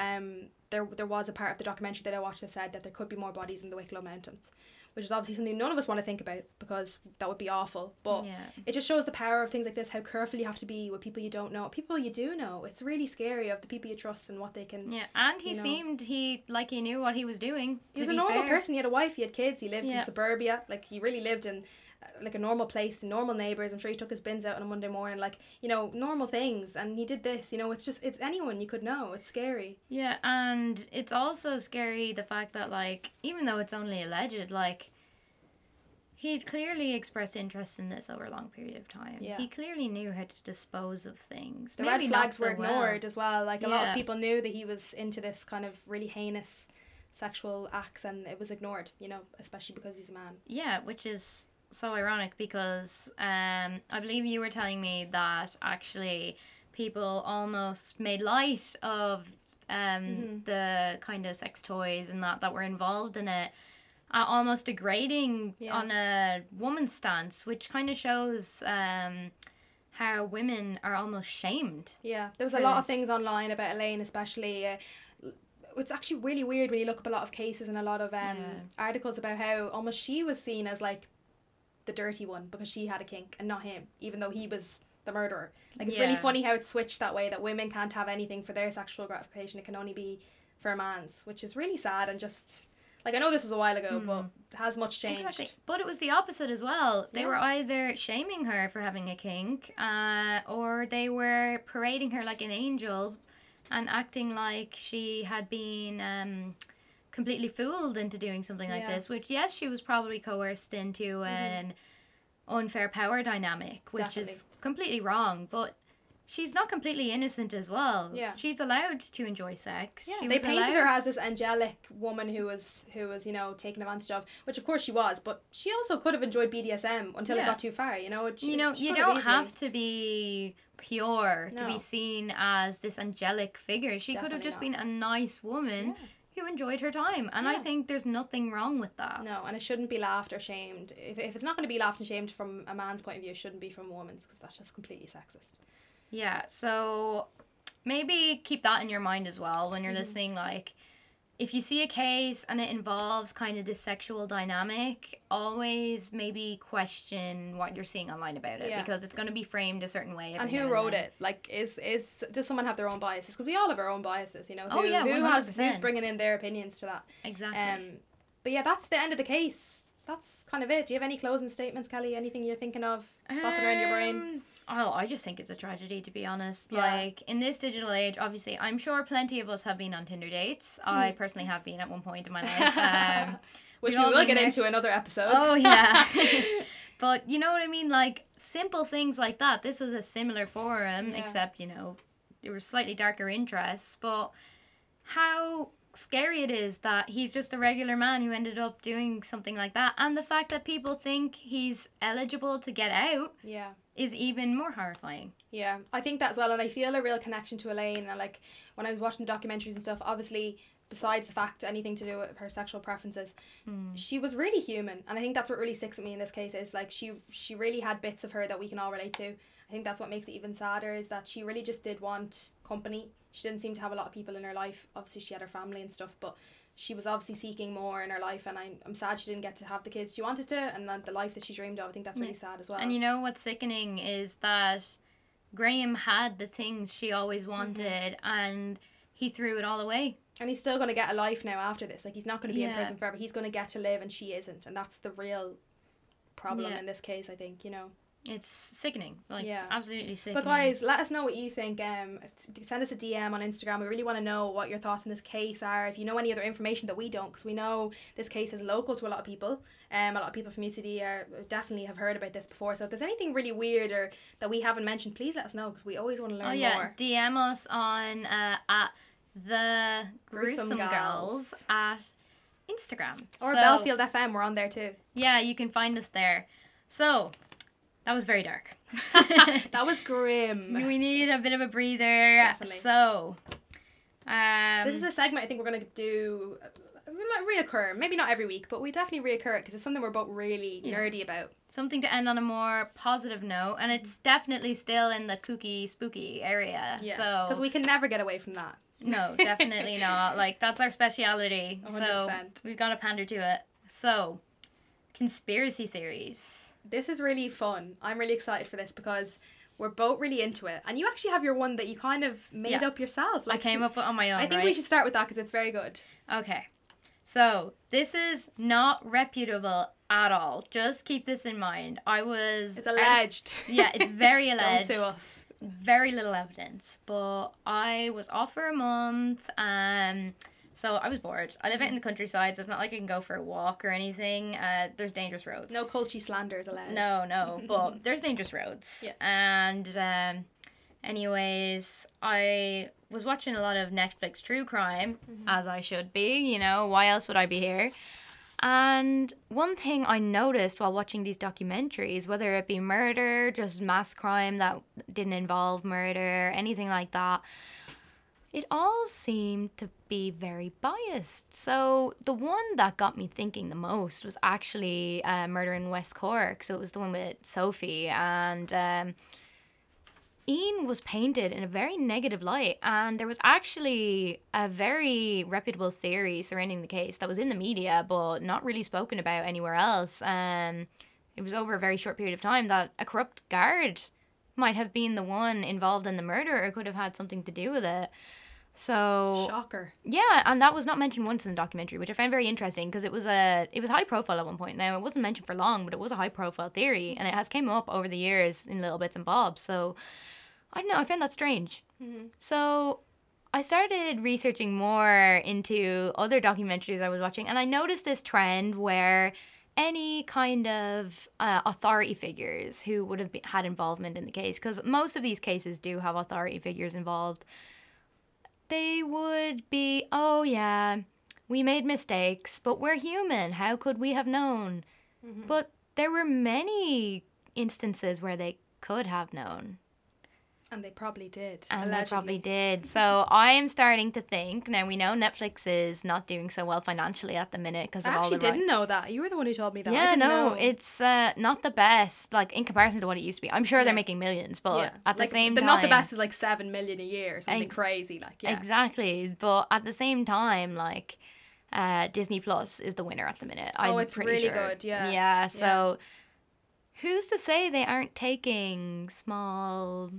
there was a part of the documentary that I watched that said that there could be more bodies in the Wicklow Mountains, which is obviously something none of us want to think about because that would be awful. But it just shows the power of things like this, how careful you have to be with people you don't know, people you do know. It's really scary of the people you trust and what they can. Yeah, and he seemed like he knew what he was doing. He was a normal person. He had a wife. He had kids. He lived in suburbia. Like, he really lived in like a normal place, normal neighbours. I'm sure he took his bins out on a Monday morning, like, you know, normal things. And he did this. You know, it's just, it's anyone you could know. It's scary. Yeah, and it's also scary the fact that, like, even though it's only alleged, like, he'd clearly expressed interest in this over a long period of time. Yeah. He clearly knew how to dispose of things. The red flags were ignored as well. Like, a lot of people knew that he was into this kind of really heinous sexual acts, and it was ignored, you know, especially because he's a man. Yeah, which is so ironic because I believe you were telling me that actually people almost made light of the kind of sex toys and that were involved in it, almost degrading on a woman's stance, which kind of shows how women are almost shamed. Yeah, there was a lot of things online about Elaine, especially. It's actually really weird when you look up a lot of cases and a lot of articles about how almost she was seen as, like, the dirty one because she had a kink and not him, even though he was the murderer. Like, it's really funny how it's switched that way, that women can't have anything for their sexual gratification. It can only be for a man's, which is really sad and just Like, I know this was a while ago, but has much changed. Exactly. But it was the opposite as well. They were either shaming her for having a kink, or they were parading her like an angel and acting like she had been completely fooled into doing something like this, which, yes, she was probably coerced into an unfair power dynamic, which is completely wrong, but she's not completely innocent as well. Yeah. She's allowed to enjoy sex. Yeah. They painted her as this angelic woman who was, you know, taken advantage of, which of course she was, but she also could have enjoyed BDSM until it got too far, you know? You don't have to be pure to be seen as this angelic figure. She could have just been a nice woman who enjoyed her time. And I think there's nothing wrong with that. No, and it shouldn't be laughed or shamed. If it's not going to be laughed and shamed from a man's point of view, it shouldn't be from a woman's, because that's just completely sexist. Yeah, so maybe keep that in your mind as well when you're listening. Like, if you see a case and it involves kind of this sexual dynamic, always maybe question what you're seeing online about it, because it's going to be framed a certain way. And who wrote it? Like, does someone have their own biases? Because we all have our own biases, you know. Who's bringing in their opinions to that? Exactly. But yeah, that's the end of the case. That's kind of it. Do you have any closing statements, Kelly? Anything you're thinking of popping around your brain? Oh, I just think it's a tragedy, to be honest. Yeah. Like, in this digital age, obviously, I'm sure plenty of us have been on Tinder dates. I personally have been at one point in my life. Which we will get into another episode. Oh, yeah. But you know what I mean? Like, simple things like that. This was a similar forum, except, you know, there were slightly darker interests. But how scary it is that he's just a regular man who ended up doing something like that, and the fact that people think he's eligible to get out is even more horrifying. I think that as well, and I feel a real connection to Elaine. And like, when I was watching documentaries and stuff, obviously besides the fact anything to do with her sexual preferences, she was really human, and I think that's what really sticks with me in this case, is like she really had bits of her that we can all relate to. I think that's what makes it even sadder, is that she really just did want company. She didn't seem to have a lot of people in her life. Obviously, she had her family and stuff, but she was obviously seeking more in her life, and I'm sad she didn't get to have the kids she wanted to, and the life that she dreamed of. I think that's really sad as well. And you know what's sickening is that Graham had the things she always wanted, and he threw it all away. And he's still going to get a life now after this. Like, he's not going to be in prison forever. He's going to get to live, and she isn't, and that's the real problem in this case, I think, you know. It's sickening, like, absolutely sickening. But guys, let us know what you think. Send us a DM on Instagram. We really want to know what your thoughts on this case are. If you know any other information that we don't, because we know this case is local to a lot of people. A lot of people from UCD definitely have heard about this before. So if there's anything really weird or that we haven't mentioned, please let us know, because we always want to learn more. DM us on at The Gruesome Girls at Instagram. Or Bellfield FM, we're on there too. Yeah, you can find us there. So... that was very dark. That was grim. We need a bit of a breather. Definitely. So, this is a segment I think we're going to do. We might reoccur. Maybe not every week, but we definitely reoccur it, because it's something we're both really nerdy about. Something to end on a more positive note. And it's definitely still in the kooky, spooky area. Yeah. So, because we can never get away from that. No, definitely not. Like, that's our speciality. 100%. So, we've got to pander to it. So, conspiracy theories. This is really fun. I'm really excited for this, because we're both really into it. And you actually have your one that you kind of made up yourself. Like, I came up with on my own, I think we should start with that, because it's very good. Okay. So, this is not reputable at all. Just keep this in mind. It's alleged. It's very alleged. Don't sue us. Very little evidence. But I was off for a month, so I was bored. I live out in the countryside, so it's not like I can go for a walk or anything. There's dangerous roads. No culty slander is allowed. No, but there's dangerous roads. Yes. And anyways, I was watching a lot of Netflix true crime, as I should be, you know. Why else would I be here? And one thing I noticed while watching these documentaries, whether it be murder, just mass crime that didn't involve murder, anything like that, it all seemed to be very biased. So the one that got me thinking the most was actually Murder in West Cork. So it was the one with Sophie. And Ian was painted in a very negative light. And there was actually a very reputable theory surrounding the case that was in the media, but not really spoken about anywhere else. It was over a very short period of time that a corrupt guard might have been the one involved in the murder, or could have had something to do with it. So shocker. Yeah, and that was not mentioned once in the documentary, which I found very interesting because it was high profile at one point. Now, it wasn't mentioned for long, but it was a high profile theory, and it has came up over the years in little bits and bobs. So I don't know, I found that strange. Mm-hmm. So I started researching more into other documentaries I was watching, and I noticed this trend where any kind of authority figures who would have had involvement in the case, because most of these cases do have authority figures involved, they would be, oh yeah, we made mistakes, but we're human. How could we have known? Mm-hmm. But there were many instances where they could have known. And they probably did. And allegedly. They probably did. So I am starting to think, now we know Netflix is not doing so well financially at the minute because of all the... I actually didn't know that. You were the one who told me that. Yeah, I didn't know. It's not the best, like in comparison to what it used to be. I'm sure they're making millions, but at the same time... Not the best is like 7 million a year or something crazy. Like, yeah. Exactly. But at the same time, like Disney Plus is the winner at the minute. Oh, it's really good, yeah. Yeah, so who's to say they aren't taking small...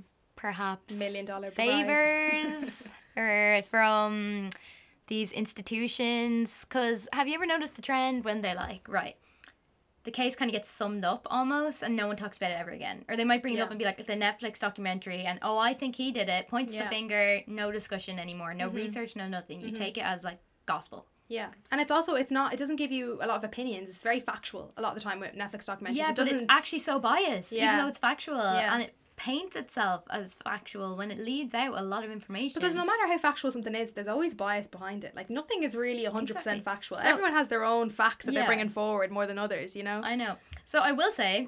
perhaps $1 million favors or from these institutions, because have you ever noticed the trend when they're like, right, the case kind of gets summed up almost and no one talks about it ever again, or they might bring it up and be like the Netflix documentary and oh, I think he did it, points the finger, no discussion anymore, no research, no nothing, you take it as like gospel. Yeah, and it's also, it's not, it doesn't give you a lot of opinions. It's very factual a lot of the time with Netflix documentaries. Yeah, but it's actually so biased, even though it's factual, and it paints itself as factual when it leaves out a lot of information. Because no matter how factual something is, there's always bias behind it. Like, nothing is really 100% factual. So, everyone has their own facts that they're bringing forward more than others, you know? I know. So I will say,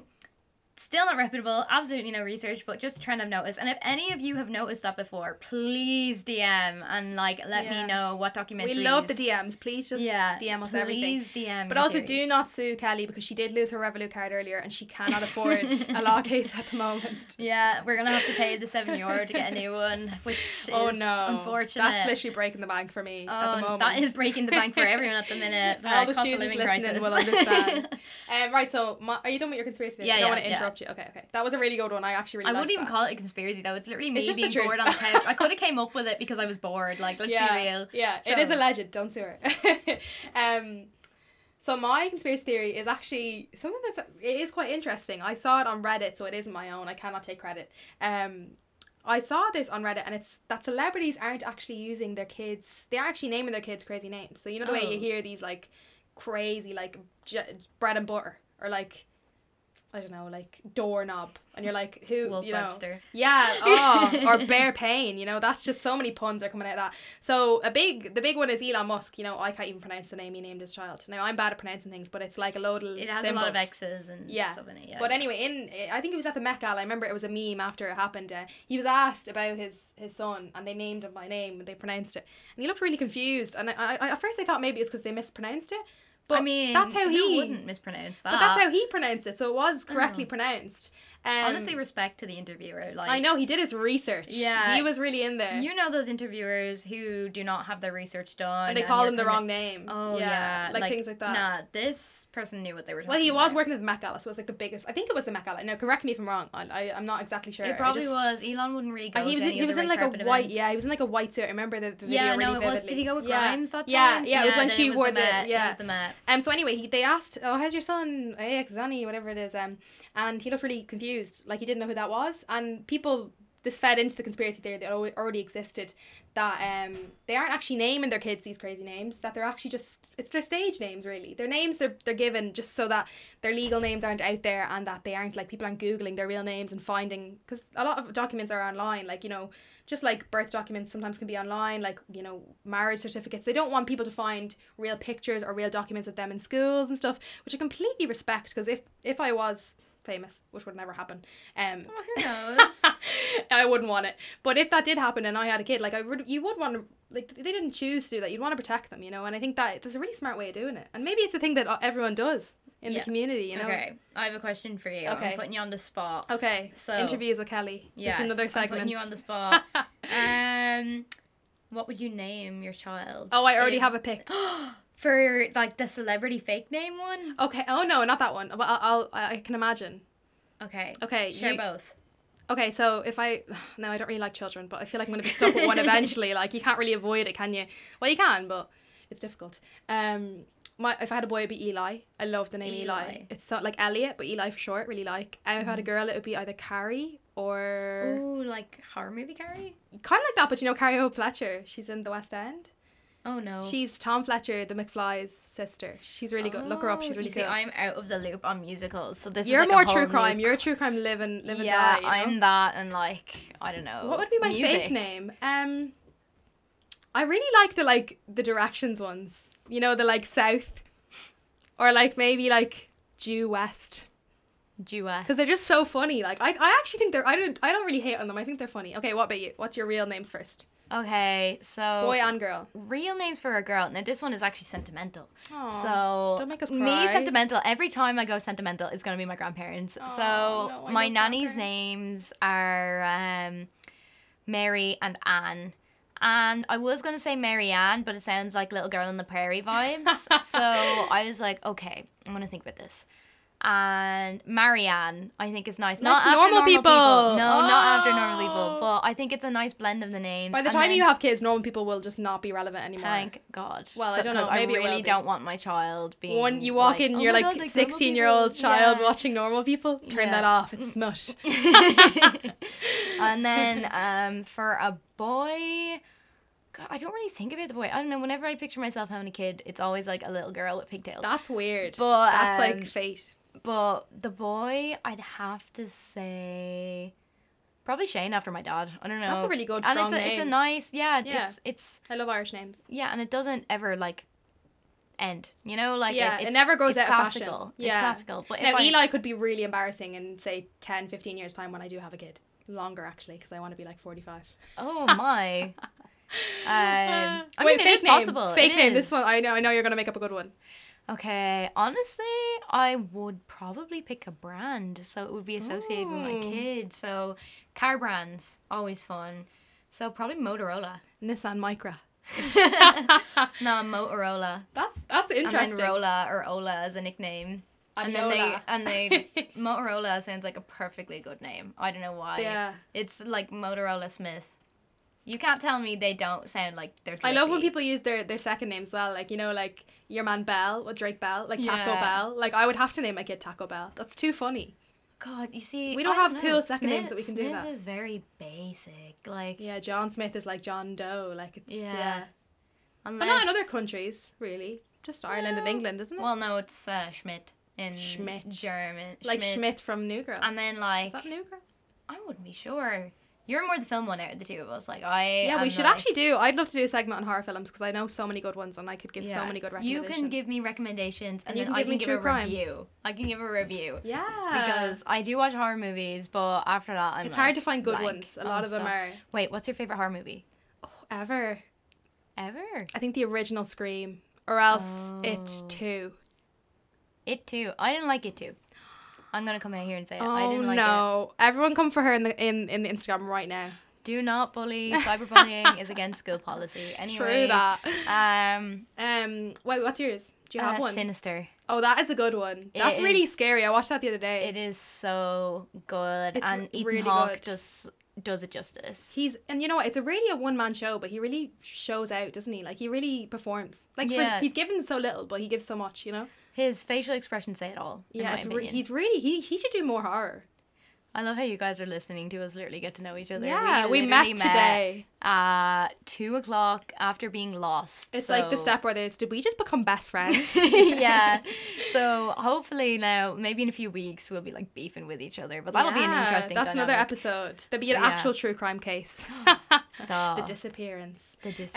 still not reputable, absolutely no research, but just a trend I've noticed. And if any of you have noticed that before, please DM and, like, let me know what documentaries. We love the DMs. Please just DM us everything. Please DM. But also, do not sue Kelly, because she did lose her Revolut card earlier and she cannot afford a law case at the moment. Yeah, we're going to have to pay the €7 to get a new one, which is unfortunate. That's literally breaking the bank for me at the moment. That is breaking the bank for everyone at the minute. All the students listening will understand. Right, so are you done with your conspiracy theory? Yeah, I don't want to interrupt you. Okay. That was a really good one. I actually really liked that. I wouldn't even call it a conspiracy though. It's literally me being bored on the couch. I could have came up with it because I was bored. Like, let's be real. Yeah. Sure. It is alleged. Don't sue her. So my conspiracy theory is actually something it is quite interesting. I saw it on Reddit, so it isn't my own. I cannot take credit. I saw this on Reddit, and it's that celebrities aren't actually using their kids. They are actually naming their kids crazy names. So you know the way you hear these like crazy like bread and butter, or like, I don't know, like doorknob, and you're like, who? Wolf, you know, Webster. Yeah, or bear pain. You know, that's just so many puns are coming out of that. So the big one is Elon Musk. You know, I can't even pronounce the name he named his child. Now I'm bad at pronouncing things, but it's like a load of. It has symbols. A lot of X's and stuff in it. Yeah. But anyway, I think it was at the Met Gala. I remember it was a meme after it happened. He was asked about his son, and they named him by name, and they pronounced it, and he looked really confused. And I at first I thought maybe it's because they mispronounced it. But I mean, that's how he wouldn't mispronounce that. But that's how he pronounced it, so it was correctly pronounced. Honestly, respect to the interviewer. Like, I know, he did his research. Yeah. He was really in there. You know those interviewers who do not have their research done. And they call them the wrong name. Oh, yeah. Like, things like that. Nah, this person knew what they were talking about. Well, he was working at the Met Gala, so it was like the biggest. I think it was the Met Gala. Now, correct me if I'm wrong. I'm not exactly sure. It probably was. Elon wouldn't really go to any other red carpet events. Yeah, he was in like a white suit. I remember the video really vividly. Yeah, no, it was. Did he go with Grimes that time? Yeah, it was when she wore the Met. Yeah, it was the Met. So anyway, they asked, oh, how's your son? Xanny, whatever it is. And he looked really confused, like he didn't know who that was. And people, this fed into the conspiracy theory that already existed, that they aren't actually naming their kids these crazy names, that they're actually just, it's their stage names really. Their names they're given just so that their legal names aren't out there, and that they aren't like, people aren't Googling their real names and finding, because a lot of documents are online, like, you know, just like birth documents sometimes can be online, like, you know, marriage certificates. They don't want people to find real pictures or real documents of them in schools and stuff, which I completely respect, because if I was famous, which would never happen. Oh, who knows? I wouldn't want it. But if that did happen and I had a kid, like, you would want to, like, they didn't choose to do that. You'd want to protect them, you know? And I think that there's a really smart way of doing it. And maybe it's a thing that everyone does in the community, you know? Okay, I have a question for you. Okay. I'm putting you on the spot. Okay, so interviews with Kelly. Yes, it's another segment. I'm putting you on the spot. What would you name your child? Oh, I already have a pick. For, like, the celebrity fake name one? Okay. Oh, no, not that one. Well, I can imagine. Okay. Okay. Share both. Okay, so I don't really like children, but I feel like I'm going to be stuck with one eventually. Like, you can't really avoid it, can you? Well, you can, but it's difficult. If I had a boy, it'd be Eli. I love the name Eli. It's so, like Elliot, but Eli for short. Really like. If I had a girl, it would be either Carrie or... Ooh, like horror movie Carrie? Kind of like that, but you know Carrie Hope Fletcher. She's in the West End. Oh no. She's Tom Fletcher, the McFly's sister. She's really good. Look her up. She's really good. I'm out of the loop on musicals, so this is like more true crime. You're a true crime live and die. Yeah, I'm that, and like I don't know. What would be my fake name? I really like the directions ones. You know, the like south, or like maybe like Jew West. Because they're just so funny. Like I actually think they're. I don't really hate on them. I think they're funny. Okay, what about you? What's your real names first? Okay, so... Boy and girl. Real name for a girl. Now, this one is actually sentimental. Aww, so don't make us cry. Me, sentimental. Every time I go sentimental, it's going to be my grandparents. Aww, so no, my nanny's names are Mary and Anne. And I was going to say Mary Ann, but it sounds like Little Girl on the Prairie vibes. So I was like, okay, I'm going to think about this. And Marianne, I think, is nice. Like not after normal people. No, not after normal people. But I think it's a nice blend of the names. By the time you have kids, normal people will just not be relevant anymore. Thank God. Well, I don't know. Maybe I really don't want my child being. When you walk in, you're like 16-year-old child watching normal people. Turn that off. It's smush. And then for a boy. God, I don't really think about the boy. I don't know. Whenever I picture myself having a kid, it's always like a little girl with pigtails. That's weird. But that's like fate. But the boy, I'd have to say probably Shane after my dad. I don't know. That's a really good strong name. It's a nice, It's I love Irish names. Yeah, and it doesn't ever like end. You know, like it never goes out classical. Of fashion. Yeah. It's classical. But now Eli could be really embarrassing in say 10, 15 years time when I do have a kid. Longer actually, because I want to be like 45. Oh my. I mean, it is possible. Fake name. This one, I know you're gonna make up a good one. Okay, honestly, I would probably pick a brand, so it would be associated with my kid. So, car brands, always fun. So probably Motorola, Nissan Micra. No, Motorola. That's interesting. And then Rola or Ola as a nickname. And then they Motorola sounds like a perfectly good name. I don't know why. Yeah, it's like Motorola Smith. You can't tell me they don't sound like they're. I love when people use their second names as well. Like, you know, like your man Bell or Drake Bell, like Taco Bell. Like, I would have to name my kid Taco Bell. That's too funny. God, you see. We don't have cool second names that we can do that. Smith is very basic. Like. Yeah, John Smith is like John Doe. Like, it's. Yeah. Unless, but not in other countries, really. Just Ireland and England, isn't it? Well, no, it's Schmidt in German. Like Schmidt from New Girl. And then, like. Is that New Girl? I wouldn't be sure. You're more the film one out of the two of us. Like we should actually do. I'd love to do a segment on horror films because I know so many good ones and I could give so many good recommendations. You can give me recommendations and then I can give a review. I can give a review. Yeah. Because I do watch horror movies, but after that, it's hard to find good ones. A lot of them are. Wait, what's your favorite horror movie? Oh, ever? I think the original Scream, or else It 2. It 2. I didn't like It 2. I'm going to come out here and say it. I didn't like it. Everyone come for her in the Instagram right now. Do not bully. Cyberbullying is against school policy. Anyways. True that. Wait, what's yours? Do you have one? Sinister. Oh, that is a good one. That's really scary. I watched that the other day. It is so good. It's and Ethan Hawke just does it justice. And you know what? It's really a one-man show, but he really shows out, doesn't he? Like, he really performs. Like, he's given so little, but he gives so much, you know? His facial expressions say it all. Yeah, he's really he should do more horror. I love how you guys are listening to us literally get to know each other. Yeah, we met today. 2:00 after being lost. It's like the step where there's, did we just become best friends? Yeah. So hopefully now, maybe in a few weeks, we'll be like beefing with each other. But that'll be an interesting dynamic. That's another episode. There'll be an actual true crime case. Stop. The disappearance. Do you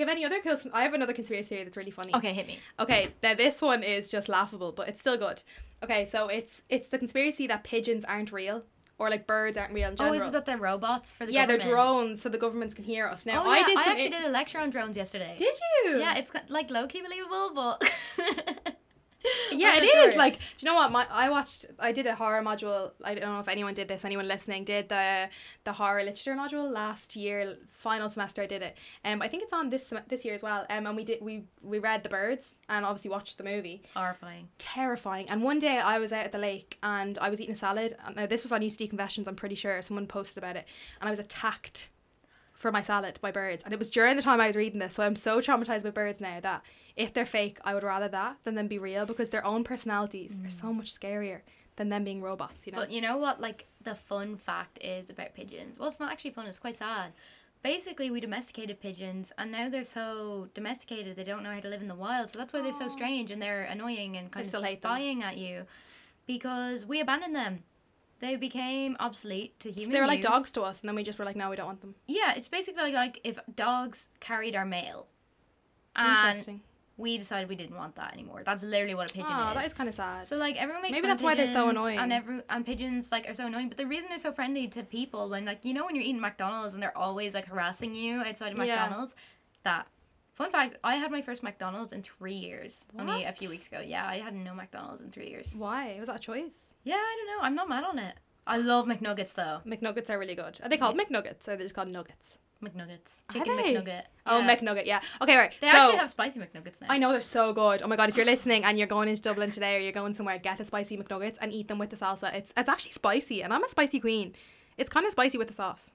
have any other cool... I have another conspiracy theory that's really funny. Okay, hit me. Okay, now this one is just laughable, but it's still good. Okay, so it's the conspiracy that pigeons aren't real, or like birds aren't real in general. Oh, is it that they're robots for the government? Yeah, they're drones, so the governments can hear us. Now, I actually did a lecture on drones yesterday. Did you? Yeah, it's like low-key believable, but... Yeah, it is. Like, do you know what? I did a horror module. I don't know if anyone did this. Anyone listening did the horror literature module last year, final semester. I did it. I think it's on this year as well. And we read The Birds and obviously watched the movie. Horrifying. Terrifying. And one day I was out at the lake and I was eating a salad. Now this was on UCD Confessions. I'm pretty sure someone posted about it. And I was attacked for my salad by birds, and it was during the time I was reading this, so I'm so traumatized by birds now that if they're fake, I would rather that than them be real, because their own personalities are so much scarier than them being robots, you know. But you know what, like, the fun fact is about pigeons, well, it's not actually fun, it's quite sad. Basically, we domesticated pigeons, and now they're so domesticated they don't know how to live in the wild, so that's why they're so strange and they're annoying and kind of spying at you, because we abandoned them. They became obsolete to humans. So they were like dogs to us, and then we just were like, no, we don't want them. Yeah, it's basically like if dogs carried our mail. Interesting. And we decided we didn't want that anymore. That's literally what a pigeon is. That is kind of sad. So, like, everyone makes fun of pigeons. Maybe that's why they're so annoying. And pigeons, like, are so annoying. But the reason they're so friendly to people when, like, you know when you're eating McDonald's and they're always, like, harassing you outside of McDonald's? Yeah. That. Fun fact, I had my first McDonald's in 3 years. What? Only a few weeks ago. Yeah, I had no McDonald's in 3 years. Why? Was that a choice? Yeah, I don't know. I'm not mad on it. I love McNuggets, though. McNuggets are really good. Are they called McNuggets, or are they just called nuggets? McNuggets. Chicken McNugget. Yeah. Oh, McNugget, yeah. Okay, right. They actually have spicy McNuggets now. I know, they're so good. Oh my God, if you're listening and you're going into Dublin today or you're going somewhere, get the spicy McNuggets and eat them with the salsa. It's actually spicy, and I'm a spicy queen. It's kind of spicy with the sauce.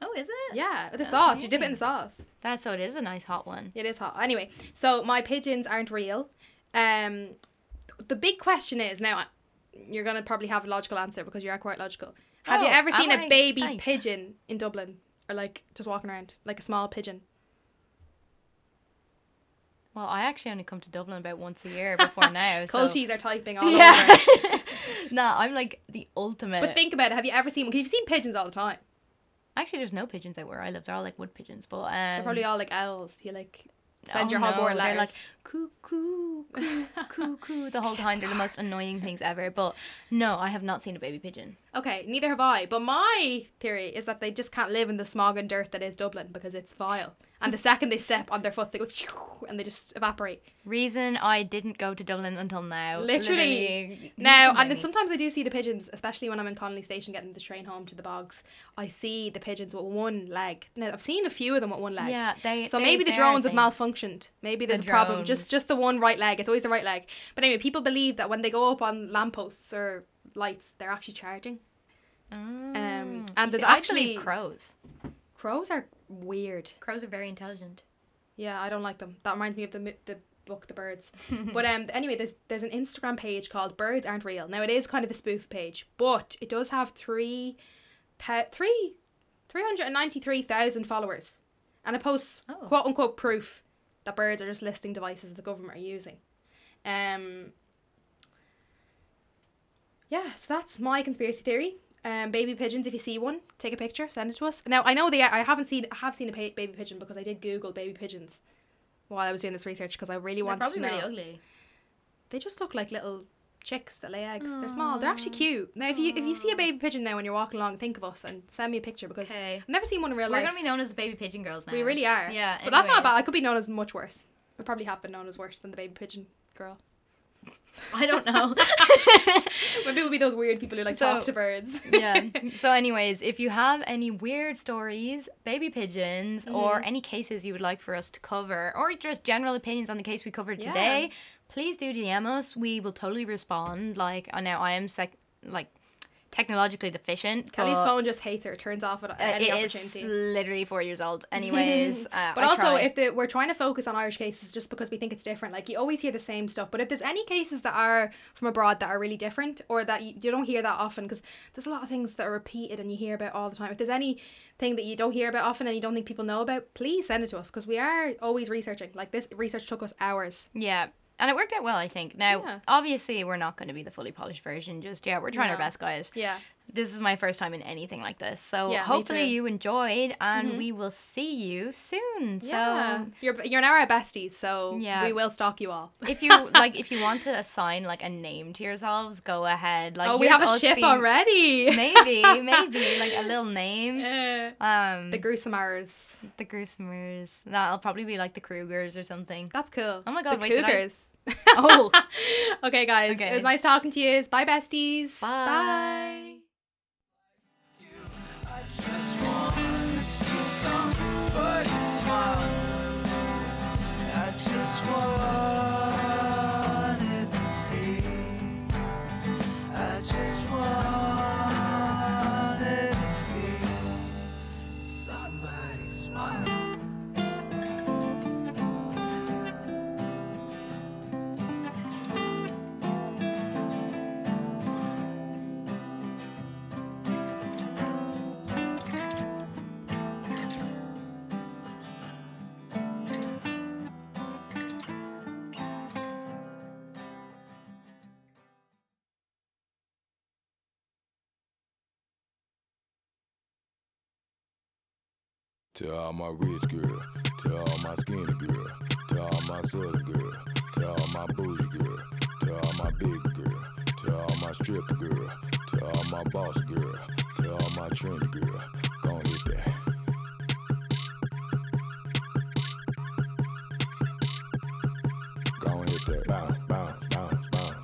Oh, is it? Yeah, with the sauce. You dip it in the sauce. So it is a nice hot one. It is hot. Anyway, so my pigeons aren't real. The big question is, now you're going to probably have a logical answer because you are quite logical. Have you ever seen a baby pigeon in Dublin? Or like just walking around, like a small pigeon? Well, I actually only come to Dublin about once a year before now. So. Colties are typing all over. Nah, I'm like the ultimate. But think about it. Have you ever seen one? Because you've seen pigeons all the time. Actually, there's no pigeons out where I live. They're all like wood pigeons, but they're probably all like owls. You like send your Hogwarts letters. They're like cuckoo, cuckoo the whole time. They're the most annoying things ever. But no, I have not seen a baby pigeon. Okay, neither have I. But my theory is that they just can't live in the smog and dirt that is Dublin because it's vile. And the second they step on their foot, they go and they just evaporate. Reason I didn't go to Dublin until now. Literally. Now, and then sometimes I do see the pigeons, especially when I'm in Connolly Station getting the train home to the bogs. I see the pigeons with one leg. Now, I've seen a few of them with one leg. Yeah, so maybe the drones have malfunctioned. Maybe there's a problem. Just the one right leg. It's always the right leg. But anyway, people believe that when they go up on lampposts or lights, they're actually charging. And there's actually crows. Crows are weird. Crows are very intelligent. Yeah, I don't like them. That reminds me of the book, The Birds. But anyway, there's an Instagram page called Birds Aren't Real. Now, it is kind of a spoof page, but it does have 393,000 followers. And it posts, quote-unquote, proof that birds are just listing devices that the government are using. Yeah, so that's my conspiracy theory. Baby pigeons, if you see one, take a picture, send it to us. Now, I know I have seen a baby pigeon because I did Google baby pigeons while I was doing this research because I really wanted to know. They're probably really ugly. They just look like little chicks that lay eggs. Aww. They're small. They're actually cute. Now, if you see a baby pigeon now when you're walking along, think of us and send me a picture because I've never seen one in real life. We're going to be known as baby pigeon girls now. We really are. Yeah, but that's not bad. I could be known as much worse. I probably have been known as worse than the baby pigeon girl. I don't know. Maybe we'll be those weird people who talk to birds. Yeah. So anyways, if you have any weird stories, baby pigeons, or any cases you would like for us to cover, or just general opinions on the case we covered today, please do DM us. We will totally respond. Now I am technologically deficient. Kelly's phone just hates her. Turns off at any opportunity. It is literally 4 years old. Anyways, but also we're trying to focus on Irish cases just because we think it's different. Like, you always hear the same stuff, but if there's any cases that are from abroad that are really different or that you don't hear that often, because there's a lot of things that are repeated and you hear about all the time. If there's anything that you don't hear about often and you don't think people know about, please send it to us because we are always researching. Like, this research took us hours. Yeah. And it worked out well, I think. Now, obviously, we're not going to be the fully polished version just yet. We're trying our best, guys. Yeah. This is my first time in anything like this. So hopefully you enjoyed, and we will see you soon. Yeah. So you're now our besties, so we will stalk you all. If you want to assign a name to yourselves, go ahead. We have a ship already. Maybe a little name. The Gruesomers. That'll probably be the Krugers or something. That's cool. Oh my God, the Cougars. Oh. Okay, guys. Okay. It was nice talking to you. Bye, besties. Bye. I just want to see somebody smile. I just wanted to see. I just wanted to see somebody smile. To all my rich girl, to all my skinny girl, to all my southern girl, to all my bougie girl, to all my big girl, to all my stripper girl, to all my boss girl, to all my trendy girl, gon' hit that. Gon' hit that. Bounce, bounce, bounce,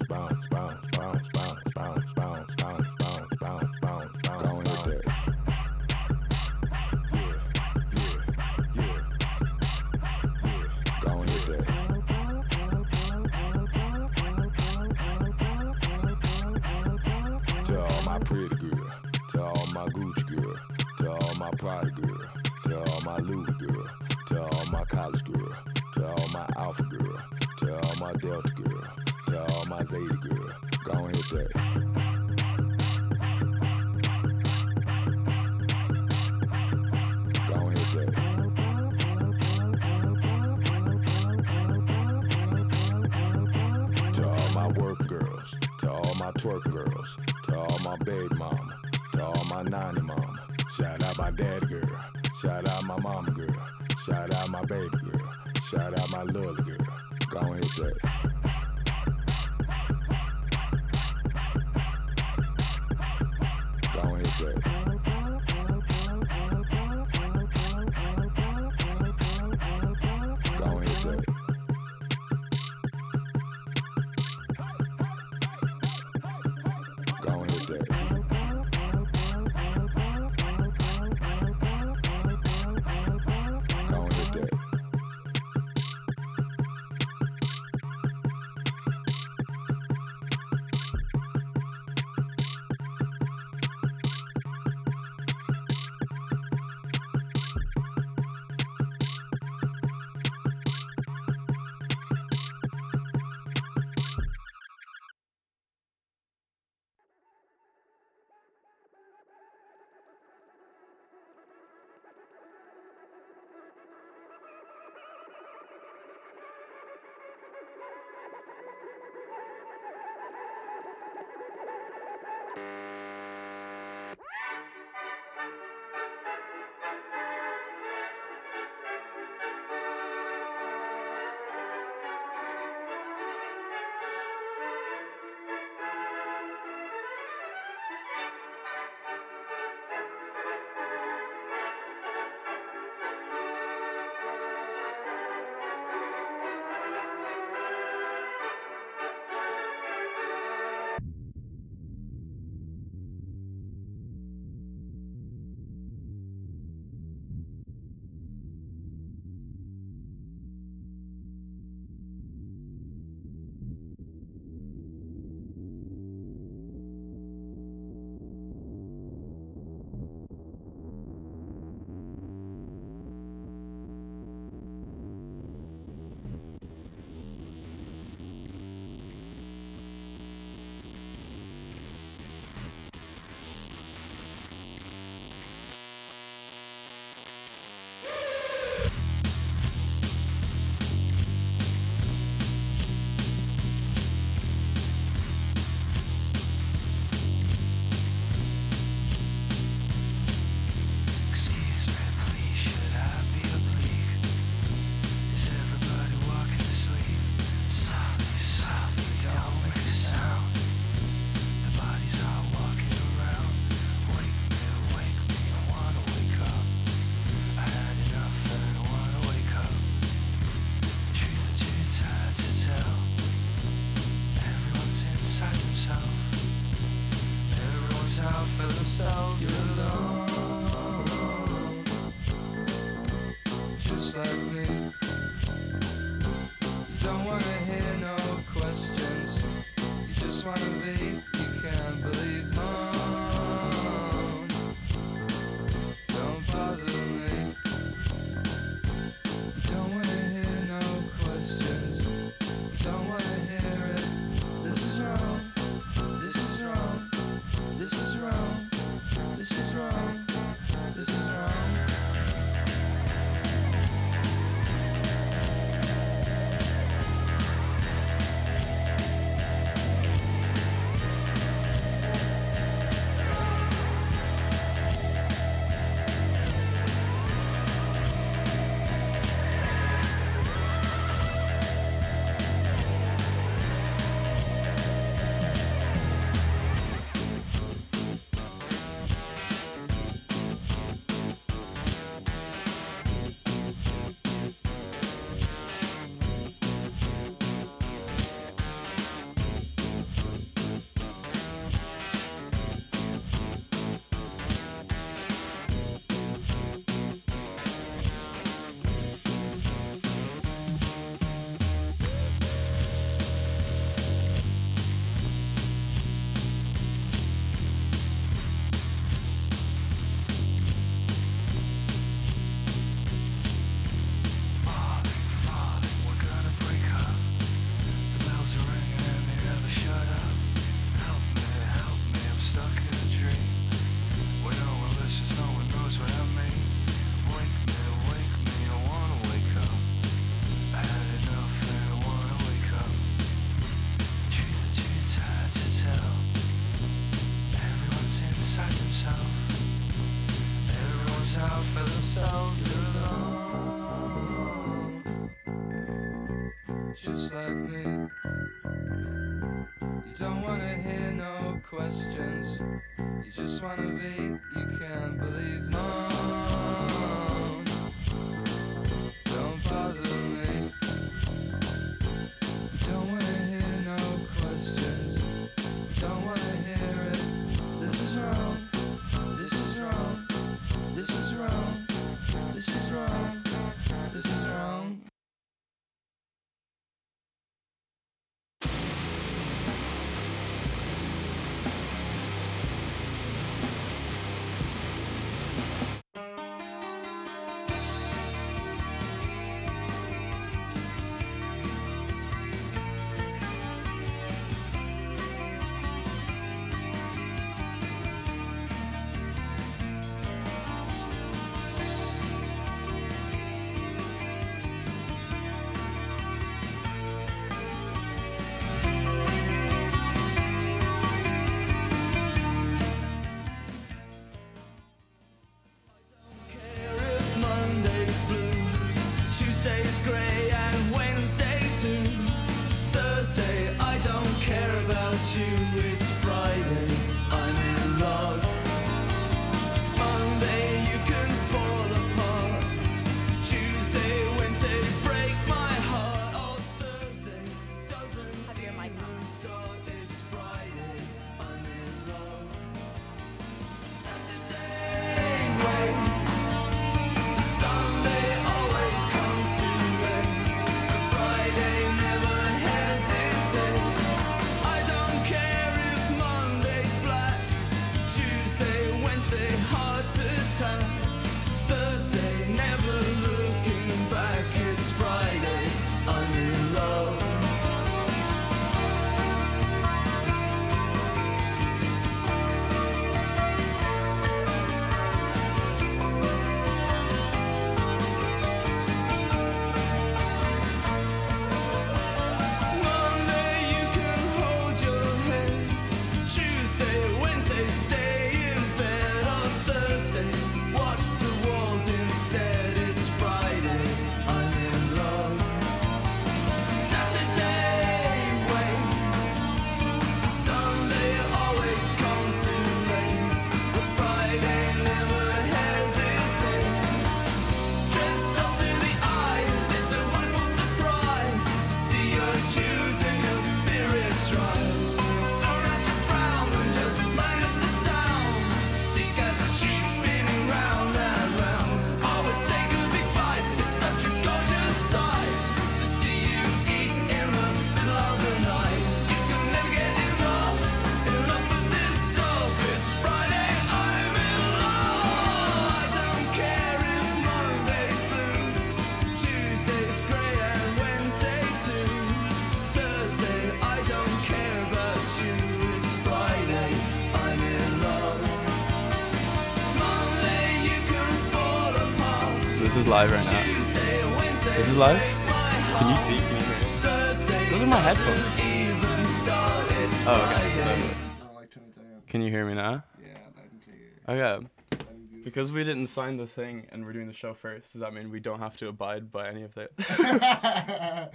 bounce, bounce, bounce, bounce, bounce, bounce, bounce, bounce, bounce, bounce, bounce, bounce, gon' hit that. Pride girl, to all my Louis girl, to all my college girl, to all my alpha girl, to all my delta girl, to all my zeta girl, go and hit that. Go and hit that. To all my work girls, to all my twerk girls, to all my baby mama, to all my nanny mama. Shout out my dad girl, shout out my mama girl, shout out my baby girl, shout out my little girl, go and hit that. Go and hit that. Go and hit that. yourselves alone, just like me. You don't wanna hear no questions, you just wanna leave. You can't believe home. Don't bother me. You don't wanna hear no questions, you don't wanna hear it. This is wrong, this is wrong, this is wrong, this is wrong, this is wrong. live right now. This is live? Can you see? Can you hear? Those are my headphones. Oh, okay. So, can you hear me now? Yeah, I can hear you. Okay. Because we didn't sign the thing and we're doing the show first, does that mean we don't have to abide by any of that?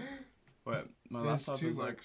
Wait, my laptop is like